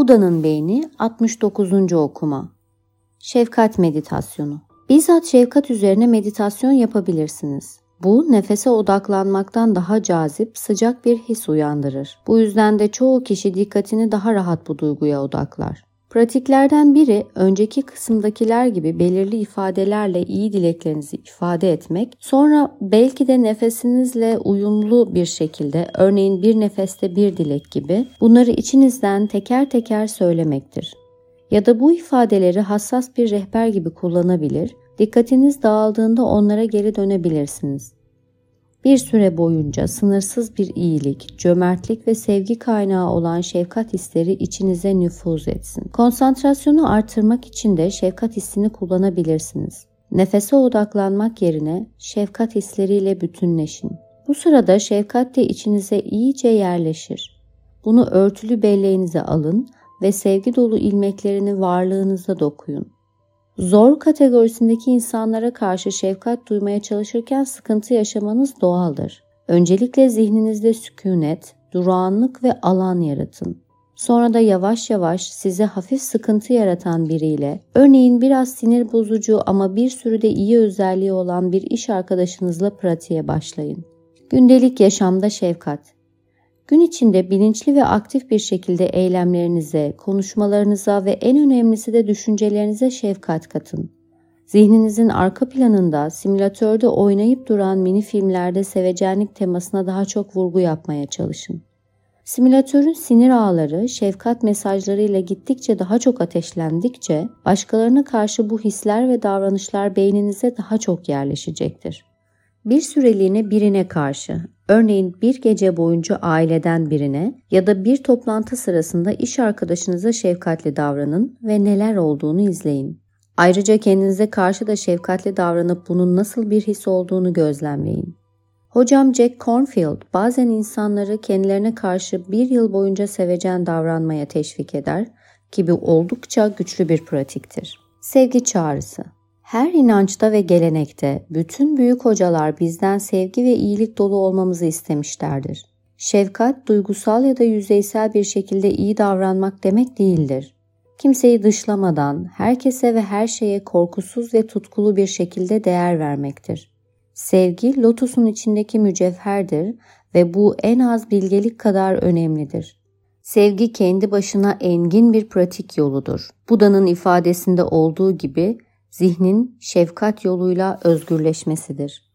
Buda'nın Beyni 69. Okuma Şefkat Meditasyonu. Bizzat şefkat üzerine meditasyon yapabilirsiniz. Bu, nefese odaklanmaktan daha cazip, sıcak bir his uyandırır. Bu yüzden de çoğu kişi dikkatini daha rahat bu duyguya odaklar. Pratiklerden biri, önceki kısımdakiler gibi belirli ifadelerle iyi dileklerinizi ifade etmek, sonra belki de nefesinizle uyumlu bir şekilde, örneğin bir nefeste bir dilek gibi, bunları içinizden teker teker söylemektir. Ya da bu ifadeleri hassas bir rehber gibi kullanabilir, dikkatiniz dağıldığında onlara geri dönebilirsiniz. Bir süre boyunca sınırsız bir iyilik, cömertlik ve sevgi kaynağı olan şefkat hisleri içinize nüfuz etsin. Konsantrasyonu artırmak için de şefkat hissini kullanabilirsiniz. Nefese odaklanmak yerine şefkat hisleriyle bütünleşin. Bu sırada şefkat de içinize iyice yerleşir. Bunu örtülü belleğinize alın ve sevgi dolu ilmeklerini varlığınıza dokuyun. Zor kategorisindeki insanlara karşı şefkat duymaya çalışırken sıkıntı yaşamanız doğaldır. Öncelikle zihninizde sükunet, durağanlık ve alan yaratın. Sonra da yavaş yavaş size hafif sıkıntı yaratan biriyle, örneğin biraz sinir bozucu ama bir sürü de iyi özelliği olan bir iş arkadaşınızla pratiğe başlayın. Gündelik yaşamda şefkat. Gün içinde bilinçli ve aktif bir şekilde eylemlerinize, konuşmalarınıza ve en önemlisi de düşüncelerinize şefkat katın. Zihninizin arka planında, simülatörde oynayıp duran mini filmlerde sevecenlik temasına daha çok vurgu yapmaya çalışın. Simülatörün sinir ağları, şefkat mesajlarıyla gittikçe daha çok ateşlendikçe, başkalarına karşı bu hisler ve davranışlar beyninize daha çok yerleşecektir. Bir süreliğine birine karşı, örneğin bir gece boyunca aileden birine ya da bir toplantı sırasında iş arkadaşınıza şefkatli davranın ve neler olduğunu izleyin. Ayrıca kendinize karşı da şefkatli davranıp bunun nasıl bir his olduğunu gözlemleyin. Hocam Jack Kornfield bazen insanları kendilerine karşı bir yıl boyunca sevecen davranmaya teşvik eder ki bu oldukça güçlü bir pratiktir. Sevgi çağrısı. Her inançta ve gelenekte bütün büyük hocalar bizden sevgi ve iyilik dolu olmamızı istemişlerdir. Şefkat, duygusal ya da yüzeysel bir şekilde iyi davranmak demek değildir. Kimseyi dışlamadan, herkese ve her şeye korkusuz ve tutkulu bir şekilde değer vermektir. Sevgi, lotusun içindeki mücevherdir ve bu en az bilgelik kadar önemlidir. Sevgi kendi başına engin bir pratik yoludur. Buda'nın ifadesinde olduğu gibi, zihnin şefkat yoluyla özgürleşmesidir.